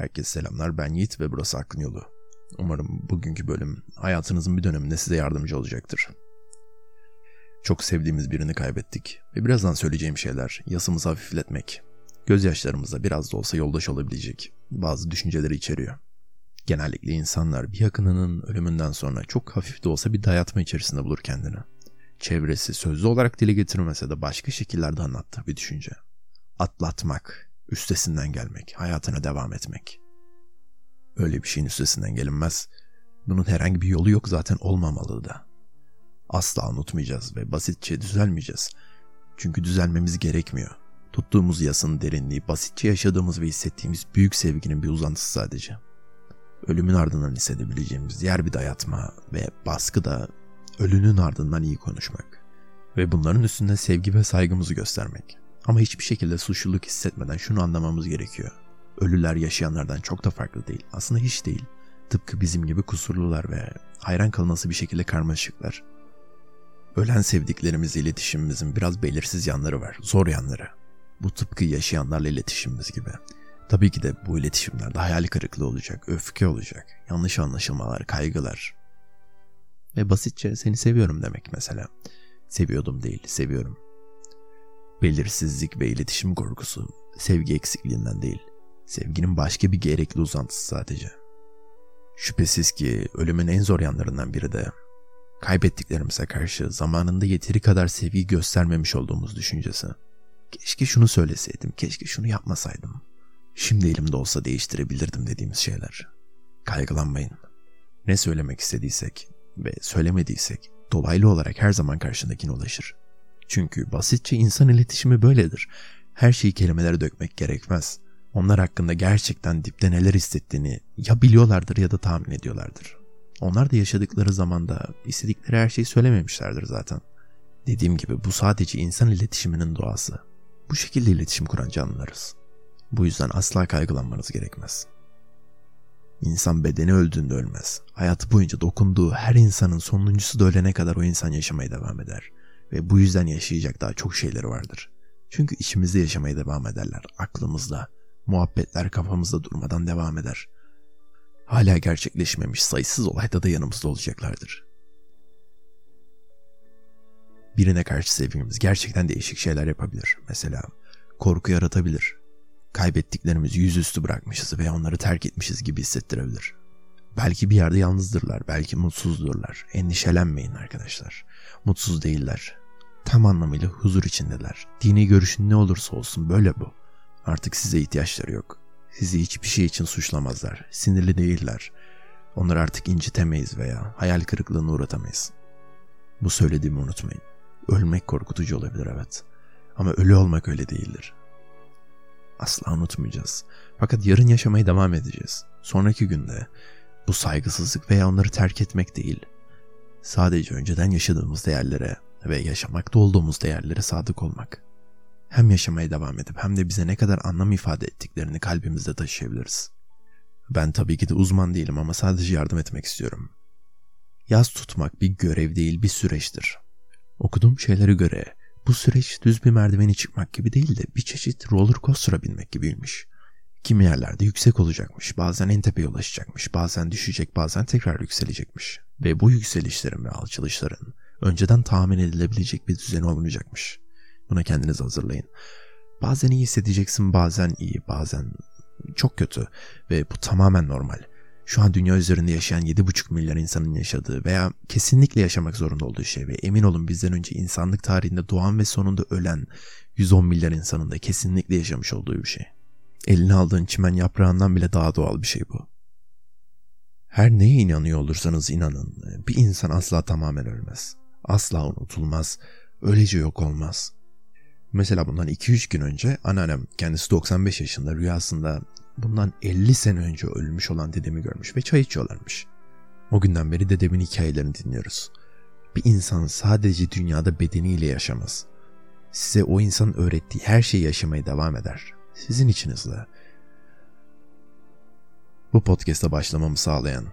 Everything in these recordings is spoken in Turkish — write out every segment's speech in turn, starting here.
Herkese selamlar, ben Yiğit ve burası Aklın Yolu. Umarım bugünkü bölüm hayatınızın bir döneminde size yardımcı olacaktır. Çok sevdiğimiz birini kaybettik ve birazdan söyleyeceğim şeyler yasımızı hafifletmek, gözyaşlarımıza biraz da olsa yoldaş olabilecek bazı düşünceleri içeriyor. Genellikle insanlar bir yakınının ölümünden sonra çok hafif de olsa bir dayatma içerisinde bulur kendini. Çevresi sözlü olarak dile getirmese de başka şekillerde anlattığı bir düşünce. Atlatmak, üstesinden gelmek, hayatına devam etmek. Öyle bir şeyin üstesinden gelinmez. Bunun herhangi bir yolu yok, zaten olmamalı da. Asla unutmayacağız ve basitçe düzelmeyeceğiz. Çünkü düzelmemiz gerekmiyor. Tuttuğumuz yasın derinliği, basitçe yaşadığımız ve hissettiğimiz büyük sevginin bir uzantısı sadece. Ölümün ardından hissedebileceğimiz diğer bir dayatma ve baskı da ölünün ardından iyi konuşmak. Ve bunların üstünde sevgi ve saygımızı göstermek. Ama hiçbir şekilde suçluluk hissetmeden şunu anlamamız gerekiyor. Ölüler yaşayanlardan çok da farklı değil. Aslında hiç değil. Tıpkı bizim gibi kusurlular ve hayran kalınası bir şekilde karmaşıklar. Ölen sevdiklerimizle iletişimimizin biraz belirsiz yanları var. Zor yanları. Bu tıpkı yaşayanlarla iletişimimiz gibi. Tabii ki de bu iletişimlerde hayal kırıklığı olacak, öfke olacak, yanlış anlaşılmalar, kaygılar. Ve basitçe seni seviyorum demek mesela. Seviyordum değil, seviyorum. Belirsizlik ve iletişim korkusu sevgi eksikliğinden değil, sevginin başka bir gerekli uzantısı sadece. Şüphesiz ki ölümün en zor yanlarından biri de kaybettiklerimize karşı zamanında yeteri kadar sevgi göstermemiş olduğumuz düşüncesi. Keşke şunu söyleseydim, keşke şunu yapmasaydım. Şimdi elimde olsa değiştirebilirdim dediğimiz şeyler. Kaygılanmayın. Ne söylemek istediysek ve söylemediysek dolaylı olarak her zaman karşındakine ulaşır. Çünkü basitçe insan iletişimi böyledir. Her şeyi kelimelere dökmek gerekmez. Onlar hakkında gerçekten dipte neler hissettiğini ya biliyorlardır ya da tahmin ediyorlardır. Onlar da yaşadıkları zamanda istedikleri her şeyi söylememişlerdir zaten. Dediğim gibi bu sadece insan iletişiminin doğası. Bu şekilde iletişim kuran canlılarız. Bu yüzden asla kaygılanmanız gerekmez. İnsan bedeni öldüğünde ölmez. Hayatı boyunca dokunduğu her insanın sonuncusu da ölene kadar o insan yaşamaya devam eder. Ve bu yüzden yaşayacak daha çok şeyleri vardır. Çünkü içimizde yaşamaya devam ederler. Aklımızda, muhabbetler kafamızda durmadan devam eder. Hala gerçekleşmemiş sayısız olayda da yanımızda olacaklardır. Birine karşı sevgimiz gerçekten değişik şeyler yapabilir. Mesela korku yaratabilir. Kaybettiklerimizi yüzüstü bırakmışız veya onları terk etmişiz gibi hissettirebilir. Belki bir yerde yalnızdırlar, belki mutsuzdurlar. Endişelenmeyin arkadaşlar. Mutsuz değiller. Tam anlamıyla huzur içindeler. Dini görüşün ne olursa olsun böyle bu. Artık size ihtiyaçları yok. Sizi hiçbir şey için suçlamazlar. Sinirli değiller. Onları artık incitemeyiz veya hayal kırıklığına uğratamayız. Bu söylediğimi unutmayın. Ölmek korkutucu olabilir, evet. Ama ölü olmak öyle değildir. Asla unutmayacağız. Fakat yarın yaşamaya devam edeceğiz. Sonraki günde bu saygısızlık veya onları terk etmek değil. Sadece önceden yaşadığımız değerlere ve yaşamakta olduğumuz değerlere sadık olmak. Hem yaşamaya devam edip hem de bize ne kadar anlam ifade ettiklerini kalbimizde taşıyabiliriz. Ben tabii ki de uzman değilim ama sadece yardım etmek istiyorum. Yaz tutmak bir görev değil, bir süreçtir. Okuduğum şeylere göre bu süreç düz bir merdiveni çıkmak gibi değil de bir çeşit roller coaster'a binmek gibiymiş. Kimi yerlerde yüksek olacakmış, bazen en tepeye ulaşacakmış, bazen düşecek, bazen tekrar yükselecekmiş. Ve bu yükselişlerin ve alçalışların önceden tahmin edilebilecek bir düzeni olmayacakmış. Buna kendinizi hazırlayın. Bazen iyi hissedeceksin, bazen iyi, bazen çok kötü ve bu tamamen normal. Şu an dünya üzerinde yaşayan 7,5 milyar insanın yaşadığı veya kesinlikle yaşamak zorunda olduğu şey ve emin olun bizden önce insanlık tarihinde doğan ve sonunda ölen 110 milyar insanın da kesinlikle yaşamış olduğu bir şey. Eline aldığın çimen yaprağından bile daha doğal bir şey bu. Her neye inanıyor olursanız inanın, bir insan asla tamamen ölmez. Asla unutulmaz, öylece yok olmaz. Mesela bundan 2-3 gün önce anneannem, kendisi 95 yaşında, rüyasında bundan 50 sene önce ölmüş olan dedemi görmüş ve çay içiyorlarmış. O günden beri dedemin hikayelerini dinliyoruz. Bir insan sadece dünyada bedeniyle yaşamaz. Size o insanın öğrettiği her şeyi yaşamaya devam eder. Sizin içinizde. Bu podcast'a başlamamı sağlayan,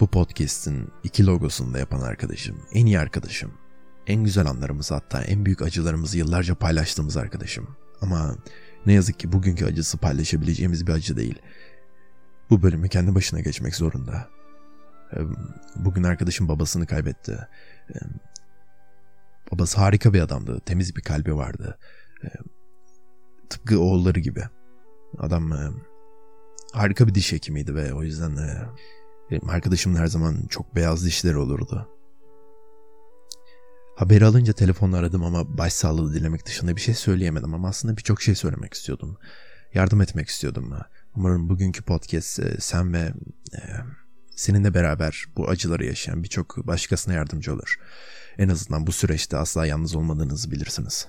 bu podcast'in iki logosunu da yapan arkadaşım, en iyi arkadaşım, en güzel anlarımızı hatta en büyük acılarımızı yıllarca paylaştığımız arkadaşım. Ama ne yazık ki bugünkü acısı paylaşabileceğimiz bir acı değil. Bu bölümü kendi başına geçmek zorunda. Bugün arkadaşım babasını kaybetti. Babası harika bir adamdı. Temiz bir kalbi vardı. Tıpkı oğulları gibi. Adam harika bir diş hekimiydi ve o yüzden arkadaşımın her zaman çok beyaz dişleri olurdu. Haberi alınca telefonla aradım ama başsağlığı dilemek dışında bir şey söyleyemedim ama aslında birçok şey söylemek istiyordum. Yardım etmek istiyordum. Umarım bugünkü podcast sen ve seninle beraber bu acıları yaşayan birçok başkasına yardımcı olur. En azından bu süreçte asla yalnız olmadığınızı bilirsiniz.